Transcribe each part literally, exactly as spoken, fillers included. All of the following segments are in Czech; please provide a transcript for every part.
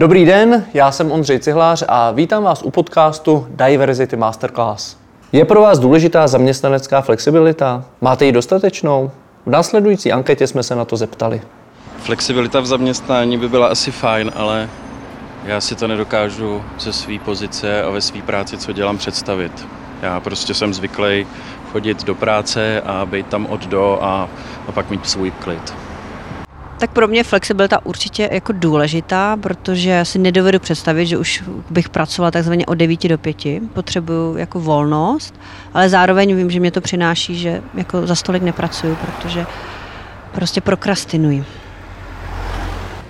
Dobrý den, já jsem Ondřej Cihlář a vítám vás u podcastu Diverzity Masterclass. Je pro vás důležitá zaměstnanecká flexibilita? Máte ji dostatečnou? V následující anketě jsme se na to zeptali. Flexibilita v zaměstnání by byla asi fajn, ale já si to nedokážu ze své pozice a ve své práci, co dělám, představit. Já prostě jsem zvyklý chodit do práce a být tam od do a, a pak mít svůj klid. Tak pro mě flexibilita určitě jako důležitá, protože si nedovedu představit, že už bych pracovala takzvaně od devíti do pěti. Potřebuju jako volnost, ale zároveň vím, že mě to přináší, že jako za stolik nepracuju, protože prostě prokrastinuji.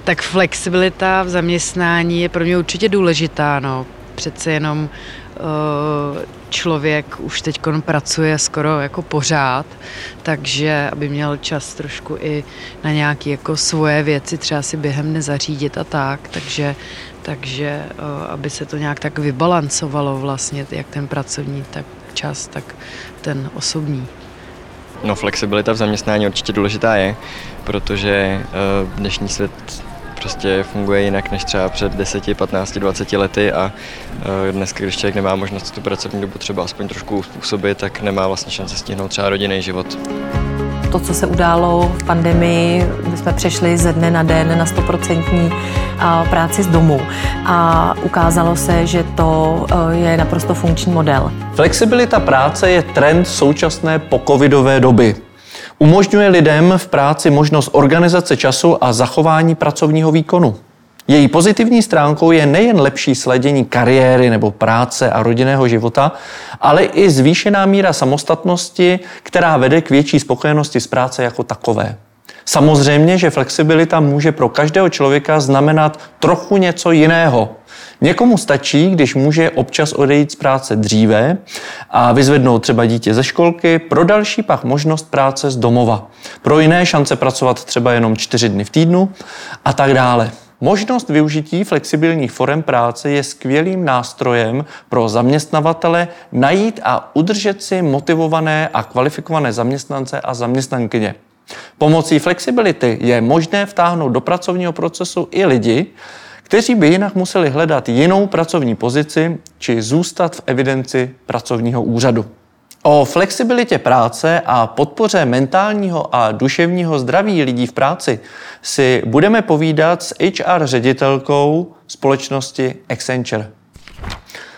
Tak flexibilita v zaměstnání je pro mě určitě důležitá, no. Přece jenom člověk už teď pracuje skoro jako pořád, takže aby měl čas trošku i na nějaké jako svoje věci, třeba si během nezařídit a tak, takže, takže aby se to nějak tak vybalancovalo vlastně, jak ten pracovní tak čas, tak ten osobní. No, flexibilita v zaměstnání určitě důležitá je, protože dnešní svět prostě funguje jinak než třeba před deseti, patnácti, dvaceti lety a dneska, když člověk nemá možnost tu pracovní dobu třeba aspoň trošku uspůsobit, tak nemá vlastně šanci stihnout třeba rodinný život. To, co se událo v pandemii, my jsme přešli ze dne na den na stoprocentní práci z domu a ukázalo se, že to je naprosto funkční model. Flexibilita práce je trend současné pocovidové doby. Umožňuje lidem v práci možnost organizace času a zachování pracovního výkonu. Její pozitivní stránkou je nejen lepší sledění kariéry nebo práce a rodinného života, ale i zvýšená míra samostatnosti, která vede k větší spokojenosti s práce jako takové. Samozřejmě, že flexibilita může pro každého člověka znamenat trochu něco jiného. Někomu stačí, když může občas odejít z práce dříve a vyzvednout třeba dítě ze školky, pro další pak možnost práce z domova. Pro jiné šance pracovat třeba jenom čtyři dny v týdnu a tak dále. Možnost využití flexibilních forem práce je skvělým nástrojem pro zaměstnavatele najít a udržet si motivované a kvalifikované zaměstnance a zaměstnankyně. Pomocí flexibility je možné vtáhnout do pracovního procesu i lidi, kteří by jinak museli hledat jinou pracovní pozici či zůstat v evidenci pracovního úřadu. O flexibilitě práce a podpoře mentálního a duševního zdraví lidí v práci si budeme povídat s há er ředitelkou společnosti Accenture.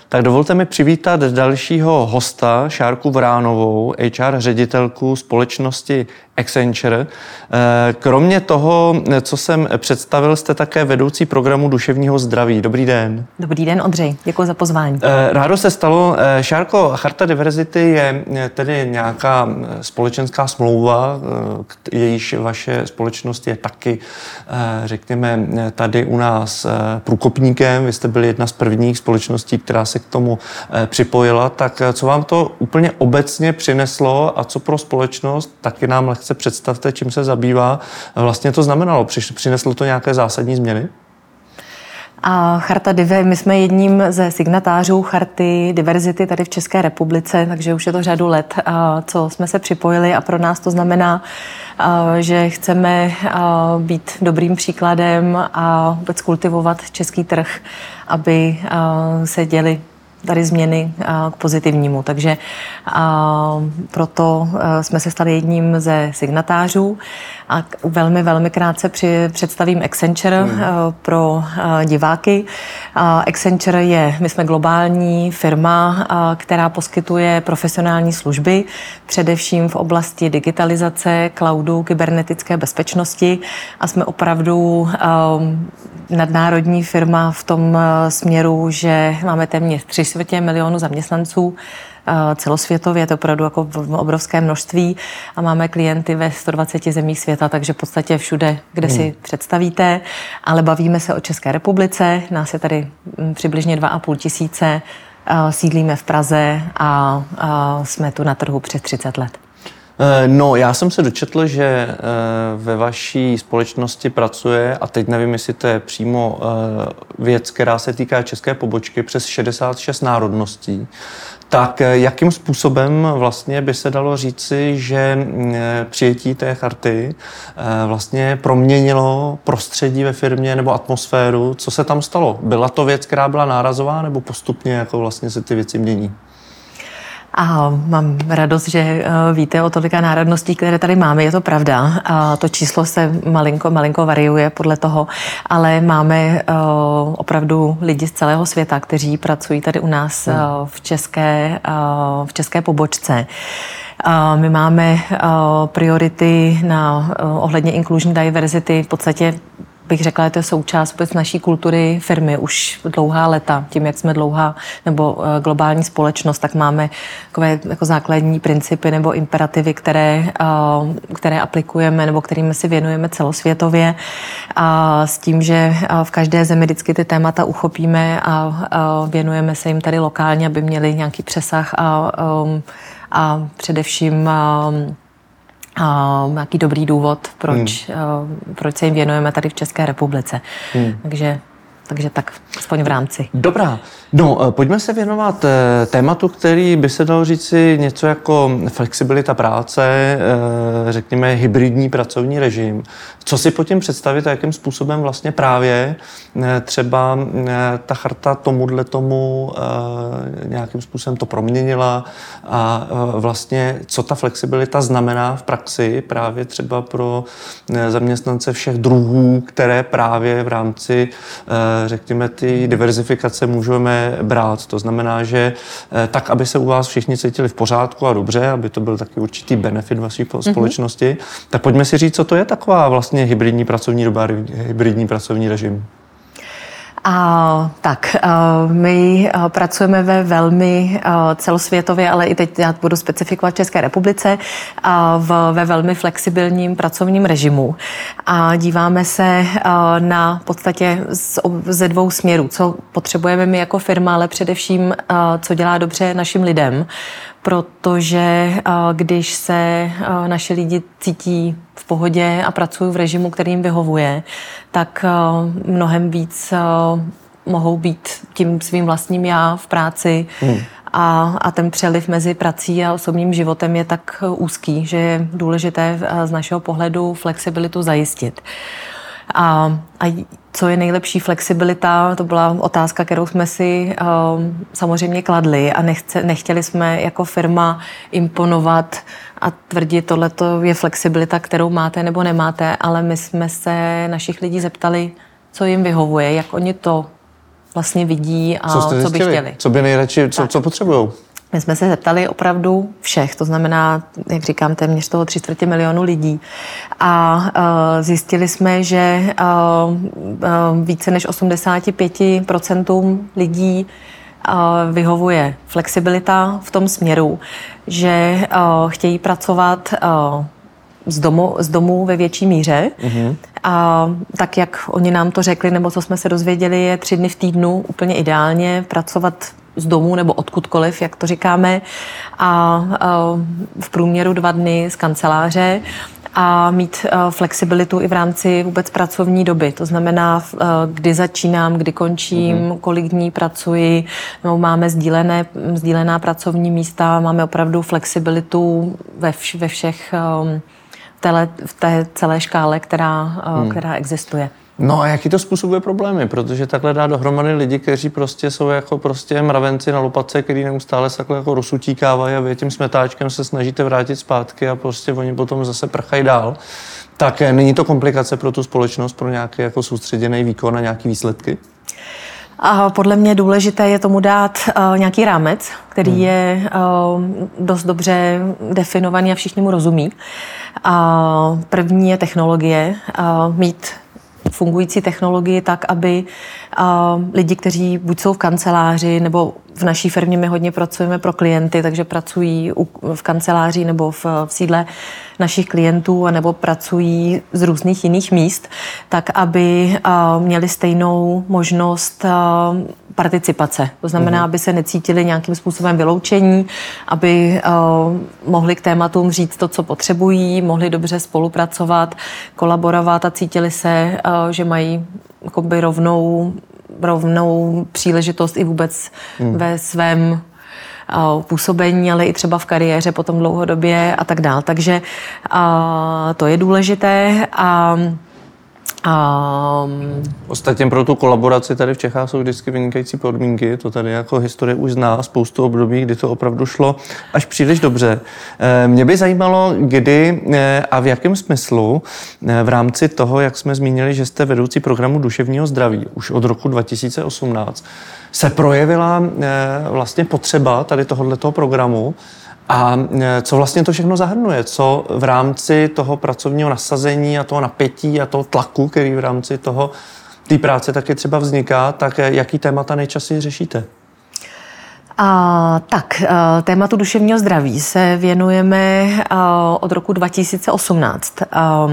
Tak dovolte mi přivítat dalšího hosta, Šárku Vránovou, há er ředitelku společnosti Accenture. Kromě toho, co jsem představil, jste také vedoucí programu duševního zdraví. Dobrý den. Dobrý den, Ondřej. Děkuji za pozvání. Rádo se stalo. Šárko, Charta Diverzity je tedy nějaká společenská smlouva, jejíž vaše společnost je taky, řekněme, tady u nás průkopníkem. Vy jste byli jedna z prvních společností, která se k tomu připojila. Tak co vám to úplně obecně přineslo a co pro společnost, taky nám lehce se představte, čím se zabývá. Vlastně to znamenalo, přineslo to nějaké zásadní změny? A Charta Dive, my jsme jedním ze signatářů Charty Diverzity tady v České republice, takže už je to řadu let, co jsme se připojili a pro nás to znamená, že chceme být dobrým příkladem a vůbec kultivovat český trh, aby se děli tady změny k pozitivnímu. Takže a proto jsme se stali jedním ze signatářů a velmi, velmi krátce při, představím Accenture mm. pro diváky. Accenture je, my jsme globální firma, která poskytuje profesionální služby, především v oblasti digitalizace, cloudu, kybernetické bezpečnosti a jsme opravdu nadnárodní firma v tom směru, že máme téměř tři čtvrtě milionu zaměstnanců celosvětově, je to opravdu jako obrovské množství a máme klienty ve sto dvaceti zemích světa, takže v podstatě všude, kde hmm. si představíte, ale bavíme se o České republice, nás je tady přibližně dva a půl tisíce, sídlíme v Praze a jsme tu na trhu přes třicet let. No, já jsem se dočetl, že ve vaší společnosti pracuje, a teď nevím, jestli to je přímo věc, která se týká české pobočky, přes šedesát šest národností. Tak jakým způsobem vlastně by se dalo říci, že přijetí té charty vlastně proměnilo prostředí ve firmě nebo atmosféru? Co se tam stalo? Byla to věc, která byla nárazová, nebo postupně jako vlastně se ty věci mění? A mám radost, že víte o tolika národností, které tady máme, je to pravda. A to číslo se malinko, malinko variuje podle toho, ale máme opravdu lidi z celého světa, kteří pracují tady u nás v české, v české pobočce. My máme priority na ohledně inclusion diversity v podstatě, bych řekla, že to je součást vůbec naší kultury firmy už dlouhá leta. Tím, jak jsme dlouhá nebo globální společnost, tak máme takové jako základní principy nebo imperativy, které, které aplikujeme nebo kterými si věnujeme celosvětově. A s tím, že v každé zemi vždycky ty témata uchopíme a věnujeme se jim tady lokálně, aby měli nějaký přesah a, a především a nějaký dobrý důvod, proč, hmm. proč se jim věnujeme tady v České republice. Hmm. Takže, takže tak, aspoň v rámci. Dobrá. No, pojďme se věnovat tématu, který by se dalo říci něco jako flexibilita práce, řekněme hybridní pracovní režim. Co si po tím představit a jakým způsobem vlastně právě třeba ta charta tomuhle tomu nějakým způsobem to proměnila a vlastně co ta flexibilita znamená v praxi právě třeba pro zaměstnance všech druhů, které právě v rámci, řekněme, ty diverzifikace můžeme brát. To znamená, že tak, aby se u vás všichni cítili v pořádku a dobře, aby to byl taky určitý benefit vaší mm-hmm. společnosti, tak pojďme si říct, co to je taková vlastně hybridní pracovní doba, hybridní pracovní režim. A, tak, my pracujeme ve velmi celosvětově, ale i teď já budu specifikovat v České republice, v, ve velmi flexibilním pracovním režimu. A díváme se na podstatě z, ze dvou směrů, co potřebujeme my jako firma, ale především, co dělá dobře našim lidem. Protože když se naši lidi cítí v pohodě a pracují v režimu, který jim vyhovuje, tak mnohem víc mohou být tím svým vlastním já v práci hmm. a, a ten přeliv mezi prací a osobním životem je tak úzký, že je důležité z našeho pohledu flexibilitu zajistit. A, a co je nejlepší flexibilita, to byla otázka, kterou jsme si um, samozřejmě kladli a nechce, nechtěli jsme jako firma imponovat a tvrdit, tohleto je flexibilita, kterou máte nebo nemáte, ale my jsme se našich lidí zeptali, co jim vyhovuje, jak oni to vlastně vidí a co, co by chtěli. Co by nejradši, co, co potřebujou? My jsme se zeptali opravdu všech, to znamená, jak říkám, téměř toho tři čtvrtě milionu lidí. A e, zjistili jsme, že e, e, více než osmdesát pět procent lidí e, vyhovuje flexibilita v tom směru, že e, chtějí pracovat e, z domu, z domu ve větší míře. Mm-hmm. A tak, jak oni nám to řekli, nebo co jsme se dozvěděli, je tři dny v týdnu úplně ideálně pracovat z domu nebo odkudkoliv, jak to říkáme, a v průměru dva dny z kanceláře a mít flexibilitu i v rámci vůbec pracovní doby. To znamená, kdy začínám, kdy končím, kolik dní pracuji, no, máme sdílené, sdílená pracovní místa, máme opravdu flexibilitu ve, vš, ve všech tele, v té celé škále, která, hmm. která existuje. No a jaký to způsobuje problémy, protože takhle dá dohromady lidi, kteří prostě jsou jako prostě mravenci na lopatce, který neustále se takhle jako rozutíkávají a vy tím smetáčkem se snažíte vrátit zpátky a prostě oni potom zase prchají dál. Tak není to komplikace pro tu společnost, pro nějaký jako soustředěný výkon a nějaký výsledky? A podle mě důležité je tomu dát uh, nějaký rámec, který hmm. je uh, dost dobře definovaný a všichni mu rozumí. Uh, první je technologie, uh, mít fungující technologii tak, aby uh, lidi, kteří buď jsou v kanceláři, nebo v naší firmě my hodně pracujeme pro klienty, takže pracují u, v kanceláři nebo v, v sídle našich klientů, nebo pracují z různých jiných míst, tak aby uh, měli stejnou možnost uh, participace. To znamená, mm-hmm. aby se necítili nějakým způsobem vyloučení, aby uh, mohli k tématům říct to, co potřebují, mohli dobře spolupracovat, kolaborovat a cítili se, uh, že mají jakoby rovnou, rovnou příležitost i vůbec mm. ve svém působení, ale i třeba v kariéře potom dlouhodobě a tak dál. Takže to je důležité a Um, ostatně pro tu kolaboraci tady v Čechách jsou vždycky vynikající podmínky, to tady jako historie už zná spoustu období, kdy to opravdu šlo až příliš dobře. Mě by zajímalo, kdy a v jakém smyslu v rámci toho, jak jsme zmínili, že jste vedoucí programu duševního zdraví už od roku dva tisíce osmnáct, se projevila vlastně potřeba tady tohoto programu. A co vlastně to všechno zahrnuje? Co v rámci toho pracovního nasazení a toho napětí a toho tlaku, který v rámci toho té práce taky třeba vzniká, tak jaký témata nejčastěji řešíte? A, tak, tématu duševního zdraví se věnujeme a, od roku dva tisíce osmnáct. A,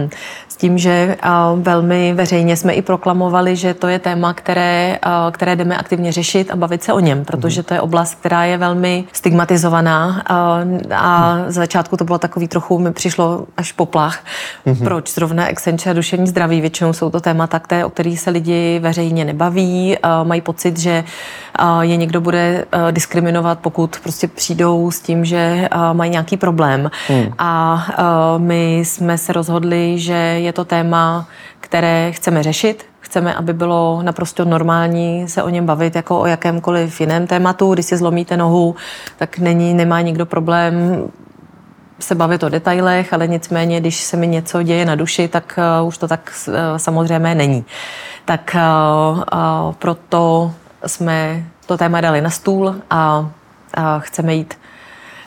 s tím, že a, velmi veřejně jsme i proklamovali, že to je téma, které, a, které jdeme aktivně řešit a bavit se o něm, protože to je oblast, která je velmi stigmatizovaná a, a z začátku to bylo takový trochu, mi přišlo až poplach, mm-hmm. proč zrovna Accenture a duševní zdraví. Většinou jsou to témata, které, o kterých se lidi veřejně nebaví, a, mají pocit, že a, je někdo bude a, diskriminovat, pokud prostě přijdou s tím, že uh, mají nějaký problém. Hmm. A uh, my jsme se rozhodli, že je to téma, které chceme řešit. Chceme, aby bylo naprosto normální se o něm bavit jako o jakémkoliv jiném tématu. Když si zlomíte nohu, tak není, nemá nikdo problém se bavit o detailech, ale nicméně, když se mi něco děje na duši, tak uh, už to tak uh, samozřejmě není. Tak uh, uh, proto jsme to téma dali na stůl a, a chceme jít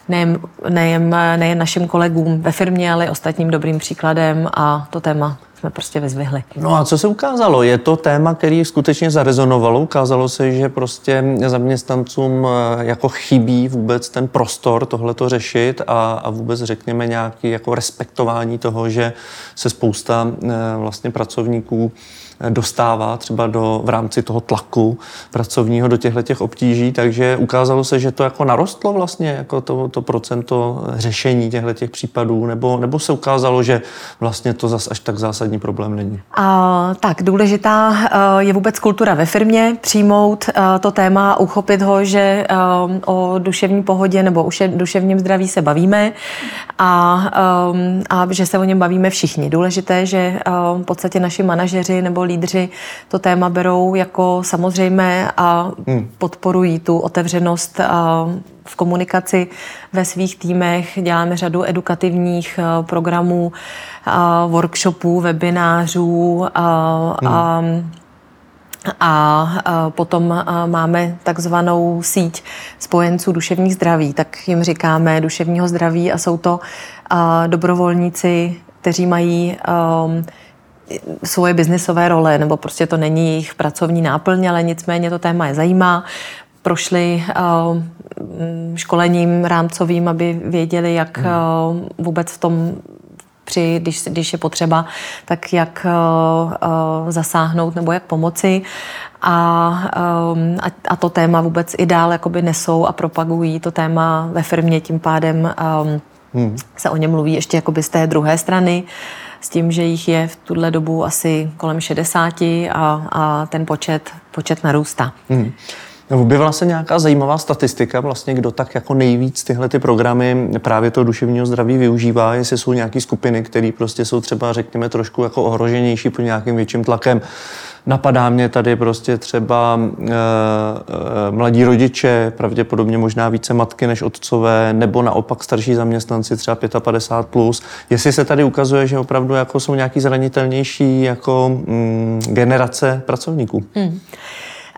nejen, nejen, nejen našim kolegům ve firmě, ale i ostatním dobrým příkladem a to téma jsme prostě vyzvihli. No a co se ukázalo? Je to téma, který skutečně zarezonovalo? Ukázalo se, že prostě zaměstnancům jako chybí vůbec ten prostor tohleto řešit a, a vůbec řekněme nějaké jako respektování toho, že se spousta vlastně pracovníků dostává třeba do, v rámci toho tlaku pracovního do těchto těch obtíží, takže ukázalo se, že to jako narostlo vlastně jako to, to procento řešení těchto těch případů, nebo, nebo se ukázalo, že vlastně to zas až tak zásadní problém není? A, tak, důležitá je vůbec kultura ve firmě, přijmout to téma, uchopit ho, že o duševní pohodě nebo o duševním zdraví se bavíme a, a že se o něm bavíme všichni. Důležité, že v podstatě naši manažeři nebo lídři to téma berou jako samozřejmé a podporují tu otevřenost v komunikaci ve svých týmech. Děláme řadu edukativních programů, workshopů, webinářů a, a, a potom máme takzvanou síť spojenců duševních zdraví, tak jim říkáme duševního zdraví a jsou to dobrovolníci, kteří mají svoje biznisové role, nebo prostě to není jejich pracovní náplň, ale nicméně to téma je zajímá. Prošli uh, školením rámcovým, aby věděli, jak uh, vůbec v tom, při, když, když je potřeba, tak jak uh, uh, zasáhnout nebo jak pomoci. A, um, a, a to téma vůbec i dál jakoby nesou a propagují to téma ve firmě, tím pádem um, Hmm. se o něm mluví ještě jakoby z té druhé strany, s tím, že jich je v tuhle dobu asi kolem šedesáti a, a ten počet, počet narůstá. Hmm. Objevila se nějaká zajímavá statistika, vlastně kdo tak jako nejvíc tyhle ty programy právě toho duševního zdraví využívá, jestli jsou nějaké skupiny, které prostě jsou třeba, řekněme, trošku jako ohroženější pod nějakým větším tlakem. Napadá mě tady prostě třeba e, e, mladí rodiče, pravděpodobně možná více matky než otcové, nebo naopak starší zaměstnanci třeba padesát pět plus. Jestli se tady ukazuje, že opravdu jako jsou nějaký zranitelnější jako mm, generace pracovníků. Hmm.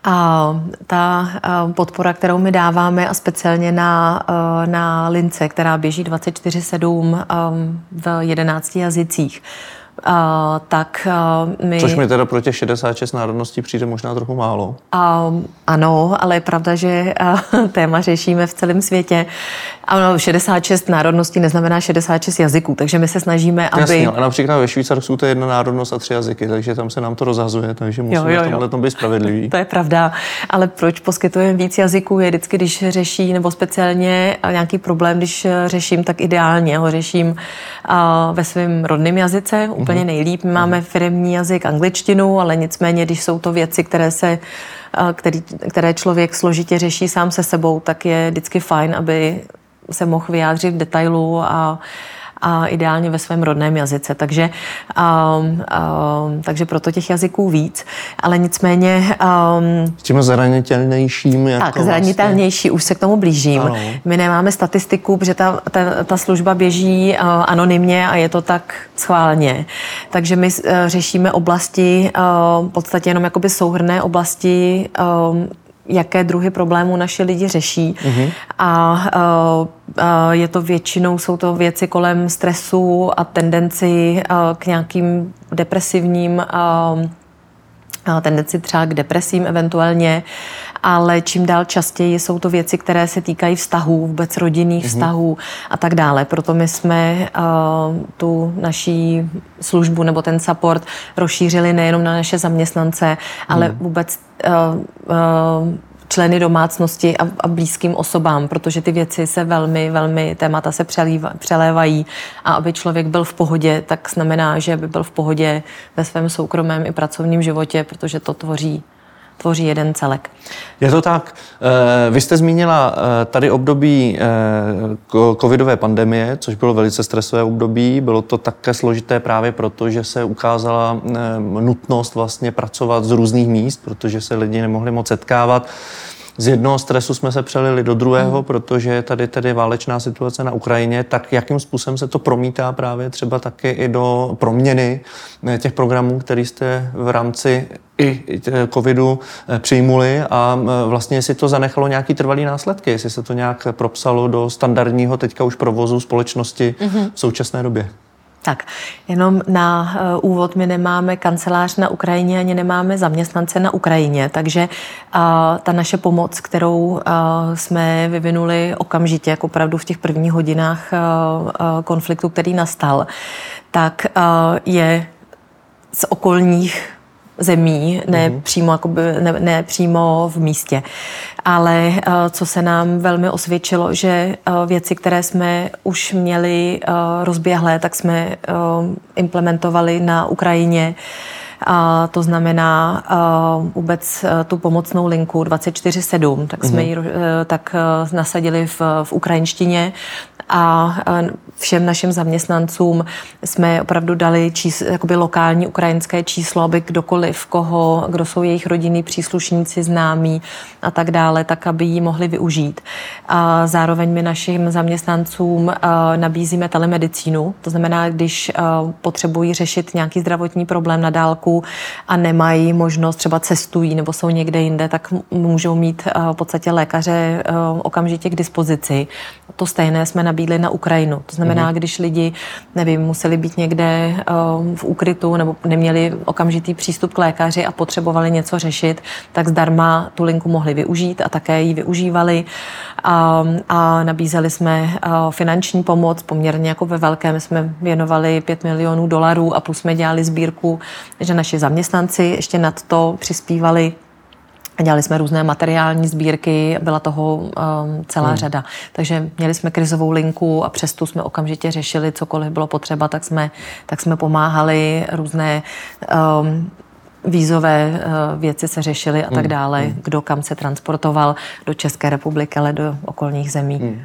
A ta podpora, kterou my dáváme a speciálně na, na lince, která běží dvacet čtyři sedm v jedenácti jazycích, tak my... Což mi teda pro těch šedesát šest národností přijde možná trochu málo. A, ano, ale je pravda, že téma řešíme v celém světě. Ano, šedesát šest národností neznamená šedesát šest jazyků, takže my se snažíme, aby... Jasně, ale například ve Švýcarsku to je jedna národnost a tři jazyky, takže tam se nám to rozhazuje, takže musíme jo, jo, v tomhle tom být spravedliví. To je pravda, ale proč poskytujeme víc jazyků je vždycky, když řeší, nebo speciálně nějaký problém, když řeším, tak ideálně ho řeším ve svém rodném jazyce, úplně nejlíp. My máme firemní jazyk angličtinu, ale nicméně, když jsou to věci, které se, který, které člověk složitě řeší sám se sebou, tak je vždycky fajn, aby se mohl vyjádřit v detailu a a ideálně ve svém rodném jazyce. Takže, um, um, takže proto těch jazyků víc, ale nicméně... Um, S tím zranitelnějším... Jako tak, zranitelnější, vlastně. Už se k tomu blížím. Ano. My nemáme statistiku, protože ta, ta, ta služba běží uh, anonymně a je to tak schválně. Takže my uh, řešíme oblasti, uh, v podstatě jenom jakoby souhrnné oblasti, um, jaké druhy problémů naši lidi řeší. Mm-hmm. A uh, uh, je to většinou, jsou to věci kolem stresu a tendenci uh, k nějakým depresivním, uh, uh, tendenci třeba k depresím eventuálně, ale čím dál častěji jsou to věci, které se týkají vztahů, vůbec rodinných mm-hmm. vztahů a tak dále. Proto my jsme uh, tu naší službu nebo ten support rozšířili nejenom na naše zaměstnance, ale mm. vůbec členy domácnosti a blízkým osobám, protože ty věci se velmi, velmi, témata se přelévají a aby člověk byl v pohodě, tak znamená, že by byl v pohodě ve svém soukromém i pracovním životě, protože to tvoří tvoří jeden celek. Je to tak. Vy jste zmínila tady období covidové pandemie, což bylo velice stresové období. Bylo to také složité právě proto, že se ukázala nutnost vlastně pracovat z různých míst, protože se lidi nemohli moc setkávat. Z jednoho stresu jsme se přelili do druhého, hmm. protože je tady tedy válečná situace na Ukrajině, tak jakým způsobem se to promítá právě třeba taky i do proměny těch programů, který jste v rámci i covidu přijmuli a vlastně jestli to zanechalo nějaký trvalý následky, jestli se to nějak propsalo do standardního teďka už provozu společnosti hmm. v současné době. Tak, jenom na uh, úvod, my nemáme kancelář na Ukrajině, ani nemáme zaměstnance na Ukrajině, takže uh, ta naše pomoc, kterou uh, jsme vyvinuli okamžitě, jako opravdu v těch prvních hodinách uh, uh, konfliktu, který nastal, tak uh, je z okolních zemí, ne, mm. přímo, jakoby, ne, ne přímo v místě. Ale uh, co se nám velmi osvědčilo, že uh, věci, které jsme už měli uh, rozběhlé, tak jsme uh, implementovali na Ukrajině. A to znamená uh, vůbec uh, tu pomocnou linku dvacet čtyři sedm, tak jsme mm. ji uh, tak uh, nasadili v, v ukrajinštině a uh, všem našim zaměstnancům jsme opravdu dali čís, jakoby lokální ukrajinské číslo, aby kdokoliv, koho, kdo jsou jejich rodinní příslušníci, známí a tak dále, tak aby ji mohli využít. A zároveň my našim zaměstnancům uh, nabízíme telemedicínu, to znamená, když uh, potřebují řešit nějaký zdravotní problém na dálku, a nemají možnost, třeba cestují nebo jsou někde jinde, tak můžou mít v podstatě lékaře okamžitě k dispozici. To stejné jsme nabídli na Ukrajinu. To znamená, když lidi, nevím, museli být někde v úkrytu nebo neměli okamžitý přístup k lékaři a potřebovali něco řešit, tak zdarma tu linku mohli využít a také ji využívali. A, a nabízeli jsme finanční pomoc poměrně jako ve velkém. Jsme věnovali pět milionů dolarů a plus jsme dělali sbírku, že naši zaměstnanci ještě nad to přispívali. Dělali jsme různé materiální sbírky, byla toho um, celá hmm. řada. Takže měli jsme krizovou linku a přes tu jsme okamžitě řešili, cokoliv bylo potřeba, tak jsme, tak jsme pomáhali, různé um, vízové uh, věci se řešily a tak dále, hmm. kdo kam se transportoval do České republiky, ale do okolních zemí. Hmm.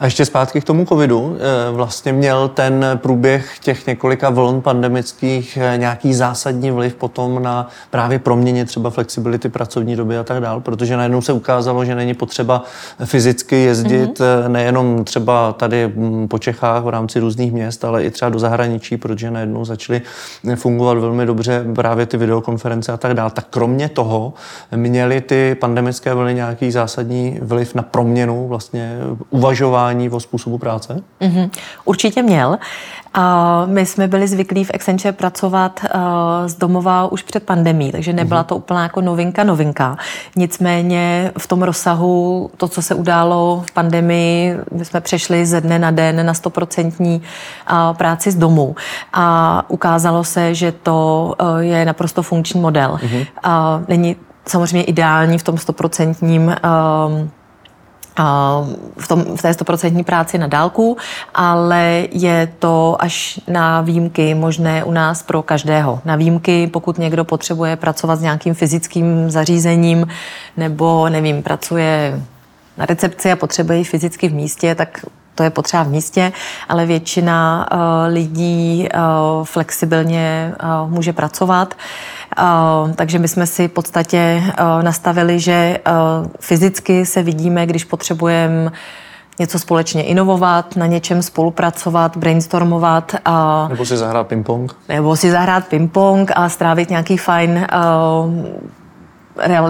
A ještě zpátky k tomu covidu. Vlastně měl ten průběh těch několika vln pandemických nějaký zásadní vliv potom na právě proměně třeba flexibility pracovní doby a tak dál, protože najednou se ukázalo, že není potřeba fyzicky jezdit mm-hmm. nejenom třeba tady po Čechách v rámci různých měst, ale i třeba do zahraničí, protože najednou začaly fungovat velmi dobře právě ty videokonference a tak dál. Tak kromě toho měly ty pandemické vlny nějaký zásadní vliv na proměnu vlastně uvažování o způsobu práce? Mm-hmm. Určitě měl. A my jsme byli zvyklí v Accenture pracovat z domova už před pandemí, takže nebyla to úplná jako novinka, novinka. Nicméně v tom rozsahu to, co se událo v pandemii, my jsme přešli ze dne na den na sto procent práci z domu a ukázalo se, že to je naprosto funkční model. Mm-hmm. A není samozřejmě ideální v tom sto procentním v, tom, v té stoprocentní práci na dálku, ale je to až na výjimky možné u nás pro každého. Na výjimky, pokud někdo potřebuje pracovat s nějakým fyzickým zařízením nebo, nevím, pracuje na recepci a potřebuje ji fyzicky v místě, tak to je potřeba v místě, ale většina uh, lidí uh, flexibilně uh, může pracovat. Uh, takže my jsme si v podstatě uh, nastavili, že uh, fyzicky se vidíme, když potřebujeme něco společně inovovat, na něčem spolupracovat, brainstormovat. Uh, nebo si zahrát ping-pong. Nebo si zahrát ping-pong a strávit nějaký fajn uh,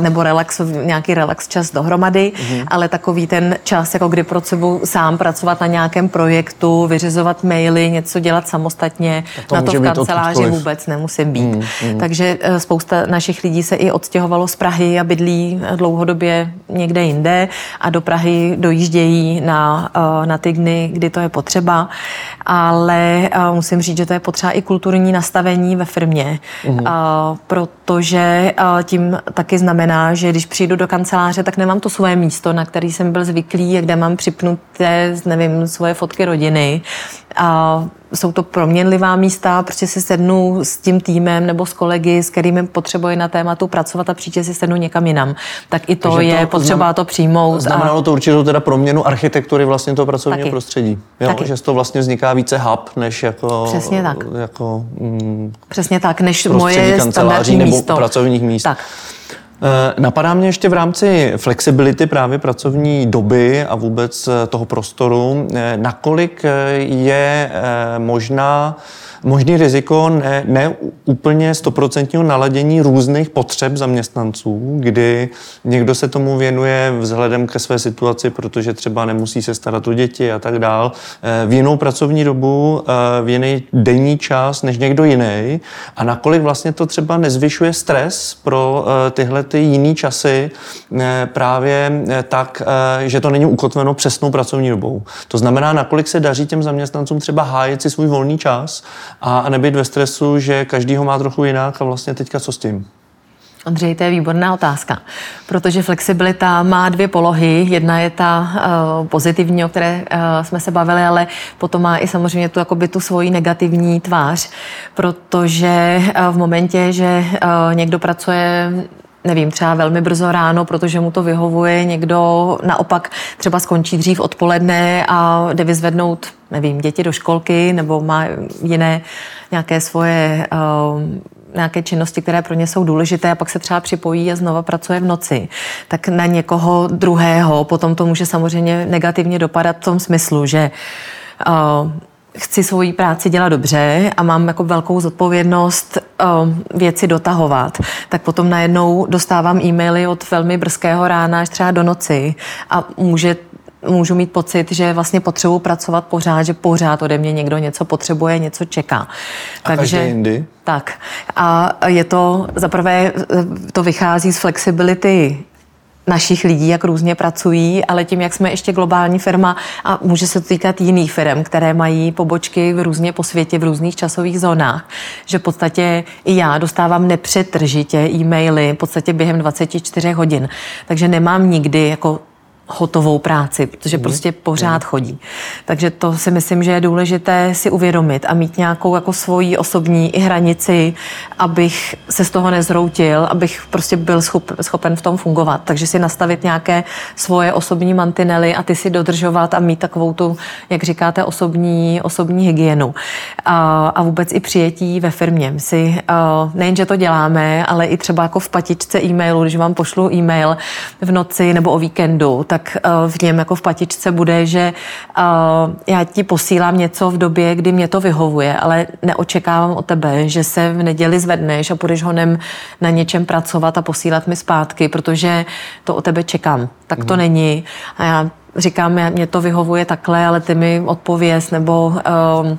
nebo relax, nějaký relax čas dohromady, mm-hmm. ale takový ten čas, jako kdy pro sebou sám pracovat na nějakém projektu, vyřizovat maily, něco dělat samostatně, to na to v kanceláři vůbec nemusím být. Mm-hmm. Takže spousta našich lidí se i odstěhovalo z Prahy a bydlí dlouhodobě někde jinde a do Prahy dojíždějí na, na ty dny, kdy to je potřeba, ale musím říct, že to je potřeba i kulturní nastavení ve firmě, mm-hmm. protože tím taky znamená, že když přijdu do kanceláře, tak nemám to svoje místo, na který jsem byl zvyklý a kde mám připnuté, nevím, svoje fotky rodiny. A jsou to proměnlivá místa, prostě si sednu s tím týmem nebo s kolegy, s kterými potřebuji na tématu pracovat a příště si sednu někam jinam. Tak i to, to je potřeba znam, to přijmout. Znamenalo a... to určitou teda proměnu architektury vlastně toho pracovního Taky. prostředí. Jo? Taky. Že z toho vlastně vzniká více hub, než jako... Přesně tak. Jako, mm, Přesně tak, než moje standardní nebo místo. Pracovních míst. Tak. Napadá mě ještě v rámci flexibility právě pracovní doby a vůbec toho prostoru, nakolik je možná, možný riziko ne, ne úplně stoprocentního naladění různých potřeb zaměstnanců, kdy někdo se tomu věnuje vzhledem ke své situaci, protože třeba nemusí se starat o děti a tak dál, v jinou pracovní dobu, v jiný denní čas než někdo jiný, a nakolik vlastně to třeba nezvyšuje stres pro tyhle ty jiný časy právě tak, že to není ukotveno přesnou pracovní dobou. To znamená, nakolik se daří těm zaměstnancům třeba hájet si svůj volný čas a nebýt ve stresu, že každý ho má trochu jinak a vlastně teďka co s tím? Ondřej, to je výborná otázka, protože flexibilita má dvě polohy. Jedna je ta uh, pozitivní, o které uh, jsme se bavili, ale potom má i samozřejmě tu, jakoby, tu svoji negativní tvář, protože uh, v momentě, že uh, někdo pracuje nevím, třeba velmi brzo ráno, protože mu to vyhovuje, někdo naopak třeba skončí dřív odpoledne a jde vyzvednout, nevím, děti do školky nebo má jiné nějaké svoje uh, nějaké činnosti, které pro ně jsou důležité, a pak se třeba připojí a znova pracuje v noci. Tak na někoho druhého potom to může samozřejmě negativně dopadat v tom smyslu, že uh, chci svoji práci dělat dobře a mám jako velkou zodpovědnost uh, věci dotahovat, tak potom najednou dostávám e-maily od velmi brzkého rána až třeba do noci a může, můžu mít pocit, že vlastně potřebuji pracovat pořád, že pořád ode mě někdo něco potřebuje, něco čeká. A takže jindy. Tak. A je to, zaprvé to vychází z flexibility našich lidí, jak různě pracují, ale tím, jak jsme ještě globální firma a může se to týkat jiných firm, které mají pobočky v různě po světě, v různých časových zónách, že v podstatě i já dostávám nepřetržitě e-maily v podstatě během dvacet čtyři hodin. Takže nemám nikdy jako hotovou práci, protože mm. prostě pořád mm. chodí. Takže to si myslím, že je důležité si uvědomit a mít nějakou jako svoji osobní i hranici, abych se z toho nezroutil, abych prostě byl schop, schopen v tom fungovat. Takže si nastavit nějaké svoje osobní mantinely a ty si dodržovat a mít takovou tu, jak říkáte, osobní, osobní hygienu. A, a vůbec i přijetí ve firmě. My si nejen, že to děláme, ale i třeba jako v patičce e-mailu, když vám pošlu e-mail v noci nebo o víkendu, tak v něm jako v patičce bude, že já ti posílám něco v době, kdy mě to vyhovuje, ale neočekávám od tebe, že se v neděli zvedneš a půjdeš honem na něčem pracovat a posílat mi zpátky, protože to od tebe čekám. Tak to mm. není. A já říkám, mě to vyhovuje takhle, ale ty mi odpověz nebo um,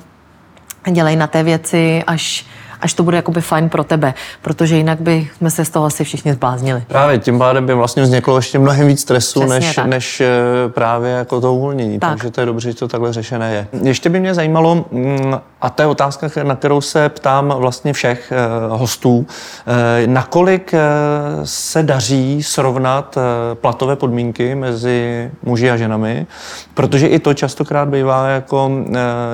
dělej na té věci, až až to bude jakoby fajn pro tebe, protože jinak by jsme se z toho asi všichni zbláznili. Právě tím pádem by vlastně vzniklo ještě mnohem víc stresu, než, než právě jako to uvolnění. Tak. Takže to je dobře, že to takhle řešené je. Ještě by mě zajímalo, a to je otázka, na kterou se ptám vlastně všech hostů, nakolik se daří srovnat platové podmínky mezi muži a ženami, protože i to častokrát bývá jako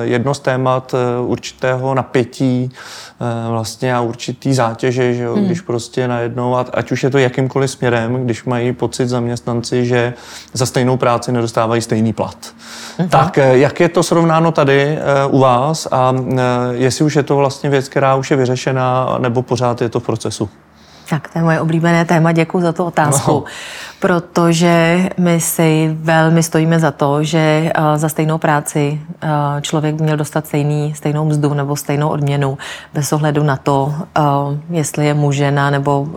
jedno z témat určitého napětí vlastně a určitý zátěže, že jo, hmm. když prostě najednou, ať už je to jakýmkoliv směrem, když mají pocit zaměstnanci, že za stejnou práci nedostávají stejný plat. Aha. Tak jak je to srovnáno tady u vás a jestli už je to vlastně věc, která už je vyřešená, nebo pořád je to v procesu? Tak, to je moje oblíbené téma, děkuji za tu otázku, no. Protože my si velmi stojíme za to, že za stejnou práci člověk měl dostat stejný, stejnou mzdu nebo stejnou odměnu, bez ohledu na to, jestli je muž, žena nebo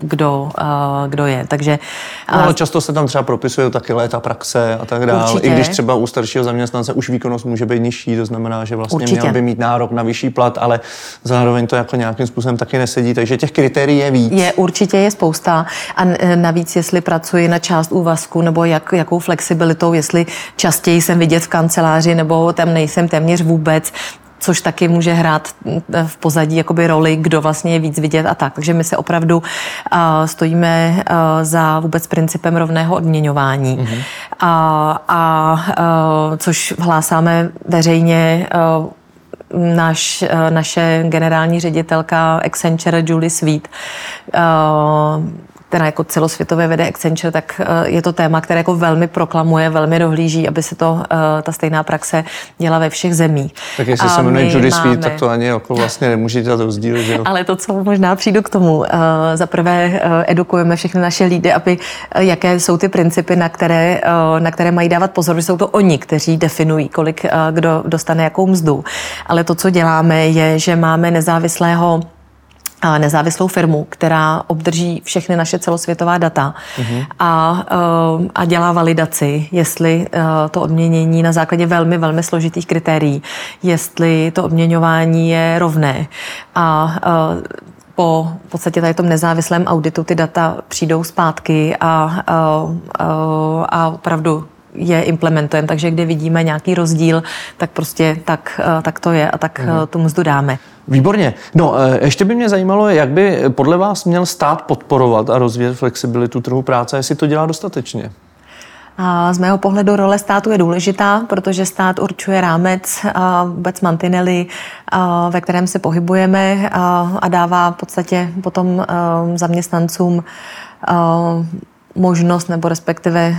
kdo, kdo je. Takže, no, ale často se tam třeba propisují taky léta praxe a tak dále. I když třeba u staršího zaměstnance už výkonnost může být nižší, to znamená, že vlastně určitě měl by mít nárok na vyšší plat, ale zároveň to jako nějakým způsobem taky nesedí, takže těch kritérií je víc. Je, určitě je spousta a navíc, jestli pracuji na část úvazku nebo jak, jakou flexibilitou, jestli častěji jsem vidět v kanceláři nebo tam nejsem téměř vůbec, což taky může hrát v pozadí jakoby roli, kdo vlastně je víc vidět a tak. Takže my se opravdu uh, stojíme uh, za vůbec principem rovného odměňování. Mm-hmm. A, a uh, což hlásáme veřejně uh, Naš, naše generální ředitelka Accenture Julie Sweet, která jako celosvětově vede Accenture, tak je to téma, které jako velmi proklamuje, velmi dohlíží, aby se to, ta stejná praxe děla ve všech zemích. Tak jestli se jmenuje Julie máme... Sweet, tak to ani jako vlastně nemůže dělat rozdíl, že jo? Ale to, co možná přijdu k tomu, zaprvé edukujeme všechny naše lídy, aby jaké jsou ty principy, na které, na které mají dávat pozor, že jsou to oni, kteří definují, kolik kdo dostane jakou mzdu. Ale Ale to, co děláme, je, že máme nezávislého nezávislou firmu, která obdrží všechny naše celosvětová data mm-hmm. a, a dělá validaci, jestli to odměnění na základě velmi, velmi složitých kritérií, jestli to odměňování je rovné a po v podstatě tady tom nezávislém auditu ty data přijdou zpátky a, a, a opravdu je implementujeme, takže kde vidíme nějaký rozdíl, tak prostě tak, tak to je a tak mhm. tu mzdu dáme. Výborně. No, ještě by mě zajímalo, jak by podle vás měl stát podporovat a rozvíjet flexibilitu trhu práce, jestli to dělá dostatečně? A z mého pohledu role státu je důležitá, protože stát určuje rámec a vůbec mantinely, a ve kterém se pohybujeme a, a dává v podstatě potom zaměstnancům a, možnost nebo respektive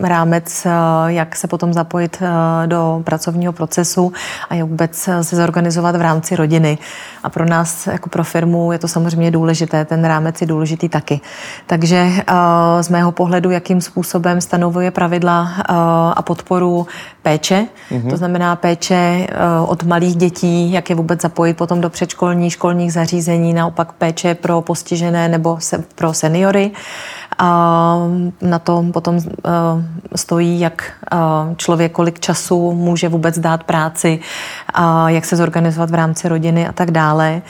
uh, rámec, uh, jak se potom zapojit uh, do pracovního procesu a jak vůbec uh, se zorganizovat v rámci rodiny. A pro nás, jako pro firmu, je to samozřejmě důležité. Ten rámec je důležitý taky. Takže uh, z mého pohledu, jakým způsobem stanovuje pravidla uh, a podporu péče. Mm-hmm. To znamená péče uh, od malých dětí, jak je vůbec zapojit potom do předškolních, školních zařízení, naopak péče pro postižené nebo se, pro seniory. A na to potom uh, stojí, jak uh, člověk kolik času může vůbec dát práci, uh, jak se zorganizovat v rámci rodiny a tak dále.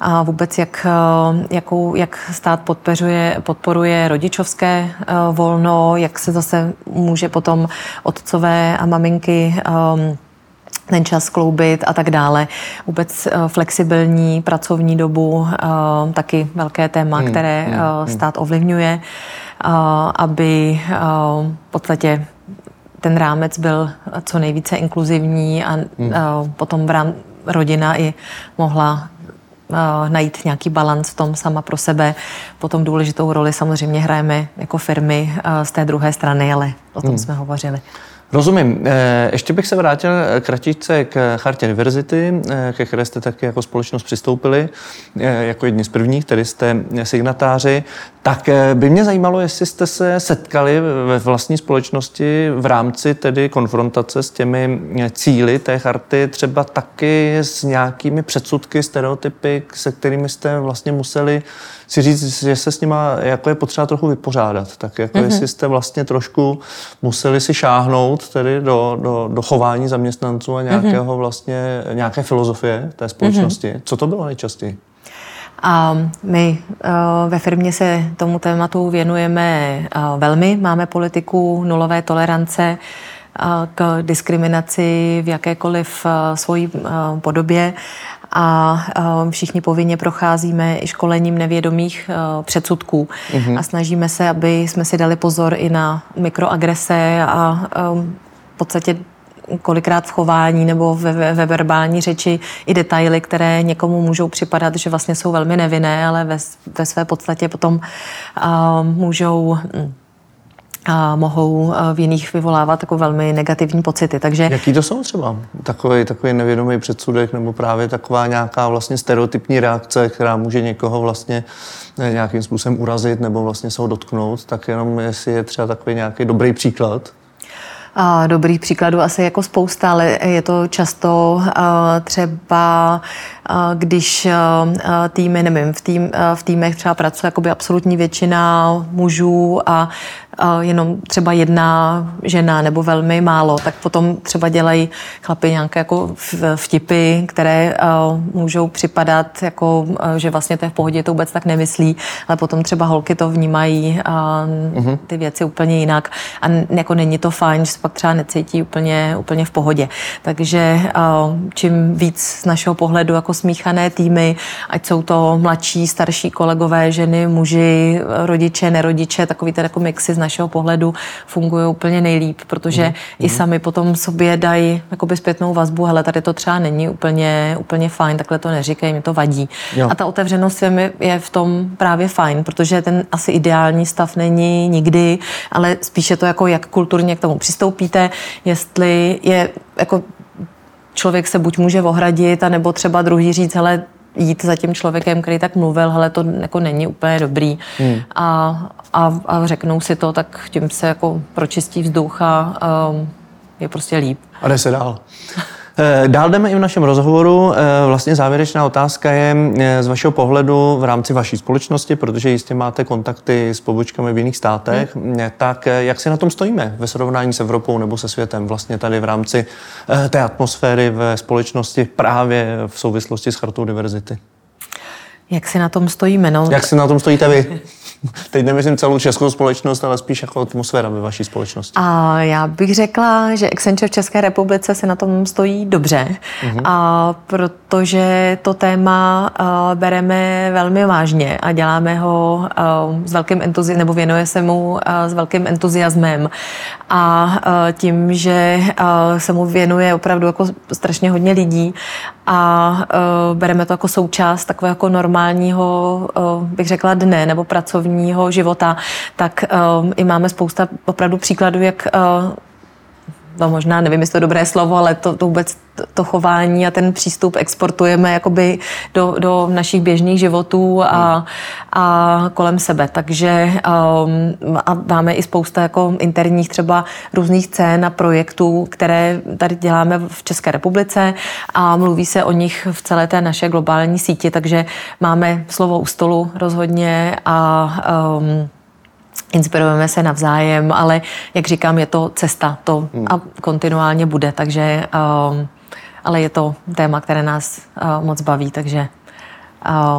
A vůbec jak, uh, jakou, jak stát podporuje, podporuje rodičovské uh, volno, jak se zase může potom otcové a maminky um, ten čas skloubit a tak dále. Vůbec flexibilní pracovní dobu, taky velké téma, hmm, které hmm, stát hmm. ovlivňuje, aby v podstatě ten rámec byl co nejvíce inkluzivní a hmm. potom rodina i mohla najít nějaký balans v tom sama pro sebe. Potom důležitou roli samozřejmě hrajeme jako firmy z té druhé strany, ale o tom hmm. jsme hovořili. Rozumím. Ještě bych se vrátil kratičce k Chartě Diverzity, ke které jste taky jako společnost přistoupili, jako jedni z prvních, tedy jste signatáři. Tak by mě zajímalo, jestli jste se setkali ve vlastní společnosti v rámci tedy konfrontace s těmi cíli té charty, třeba taky s nějakými předsudky, stereotypy, se kterými jste vlastně museli si říct, že se s nima jako je potřeba trochu vypořádat. Tak jako mm-hmm. jestli jste vlastně trošku museli si šáhnout tedy do, do, do chování zaměstnanců a nějakého mm-hmm. vlastně, nějaké filozofie té společnosti. Mm-hmm. Co to bylo nejčastěji? A my ve firmě se tomu tématu věnujeme velmi. Máme politiku nulové tolerance k diskriminaci v jakékoliv svojí podobě a všichni povinně procházíme i školením nevědomých předsudků mm-hmm. a snažíme se, aby jsme si dali pozor i na mikroagrese a v podstatě kolikrát v chování nebo ve, ve verbální řeči i detaily, které někomu můžou připadat, že vlastně jsou velmi nevinné, ale ve, ve své podstatě potom uh, můžou a mohou v jiných vyvolávat jako velmi negativní pocity. Takže jaký to jsou třeba? Takový, takový nevědomý předsudek nebo právě taková nějaká vlastně stereotypní reakce, která může někoho vlastně nějakým způsobem urazit nebo vlastně se ho dotknout, tak jenom jestli je třeba takový nějaký dobrý příklad. Dobrých příkladů asi jako spousta, ale je to často třeba, když týmy, nevím, v, tým, v týmech třeba pracuje jakoby absolutní většina mužů a jenom třeba jedna žena nebo velmi málo, tak potom třeba dělají chlapi nějaké jako vtipy, které můžou připadat, jako, že vlastně to je v pohodě, to vůbec tak nemyslí, ale potom třeba holky to vnímají a ty věci úplně jinak a jako není to fajn, že se pak třeba necítí úplně, úplně v pohodě. Takže čím víc z našeho pohledu jako smíchané týmy, ať jsou to mladší, starší kolegové, ženy, muži, rodiče, nerodiče, takový ten jako mixy z našeho pohledu funguje úplně nejlíp, protože mm. i sami potom sobě dají jakoby zpětnou vazbu, hele, tady to třeba není úplně, úplně fajn, takhle to neříkej, mi to vadí. Jo. A ta otevřenost je v tom právě fajn, protože ten asi ideální stav není nikdy, ale spíše to jako jak kulturně k tomu přistoupíte, jestli je jako člověk se buď může ohradit, anebo třeba druhý říct, hele, jít za tím člověkem, který tak mluvil, hele, to jako není úplně dobrý. Hmm. A, a, a řeknou si to, tak tím se jako pročistí vzduch a um, je prostě líp. A jde se dál. Dál jdeme i v našem rozhovoru. Vlastně závěrečná otázka je z vašeho pohledu v rámci vaší společnosti, protože jistě máte kontakty s pobočkami v jiných státech, hmm. tak jak si na tom stojíme ve srovnání s Evropou nebo se světem vlastně tady v rámci té atmosféry ve společnosti právě v souvislosti s Chartou diverzity? Jak si na tom stojíme? No? Jak si na tom stojíte vy? Teď nemyslím celou českou společnost, ale spíš jako atmosféra ve vaší společnosti. A já bych řekla, že Accenture v České republice se na tom stojí dobře, mm-hmm. a protože to téma a, bereme velmi vážně a děláme ho a, s velkým entuzi- nebo věnuje se mu a, s velkým entuziasmem. A, a tím, že a, se mu věnuje opravdu jako strašně hodně lidí a, a bereme to jako součást takového jako normálního, a, bych řekla, dne nebo pracovní života, tak um, i máme spousta opravdu příkladů, jak uh, no možná, nevím, jestli to je dobré slovo, ale to, to vůbec to chování a ten přístup exportujeme jakoby do, do našich běžných životů a, a kolem sebe. Takže um, a máme i spousta jako interních třeba různých cen a projektů, které tady děláme v České republice a mluví se o nich v celé té naše globální síti, takže máme slovo u stolu rozhodně a um, inspirujeme se navzájem, ale jak říkám, je to cesta, to a kontinuálně bude, takže um, ale je to téma, které nás uh, moc baví, takže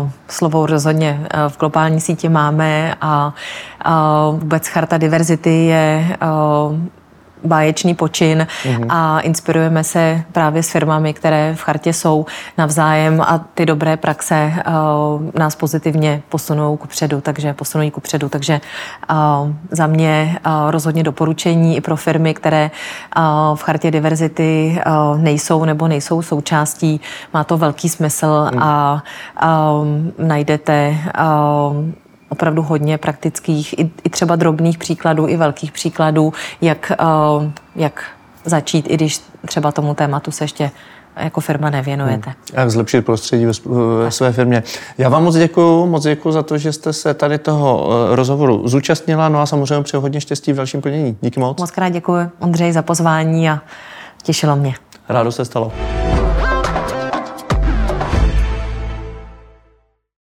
uh, slovo rozhodně uh, v globální síti máme a uh, vůbec Charta diverzity je uh, báječný počin mm-hmm. a inspirujeme se právě s firmami, které v chartě jsou navzájem a ty dobré praxe uh, nás pozitivně posunou kupředu, takže posunují kupředu, takže uh, za mě uh, rozhodně doporučení i pro firmy, které uh, v Chartě diverzity uh, nejsou nebo nejsou součástí, má to velký smysl mm. a um, najdete uh, opravdu hodně praktických, i, i třeba drobných příkladů, i velkých příkladů, jak, uh, jak začít, i když třeba tomu tématu se ještě jako firma nevěnujete. Hmm. Jak zlepšit prostředí ve, ve své firmě. Já vám moc děkuju, moc děkuju za to, že jste se tady toho rozhovoru zúčastnila, no a samozřejmě přeju hodně štěstí v dalším plnění. Díky moc. Moc krát děkuji, Ondřej, za pozvání a těšilo mě. Rádo se stalo.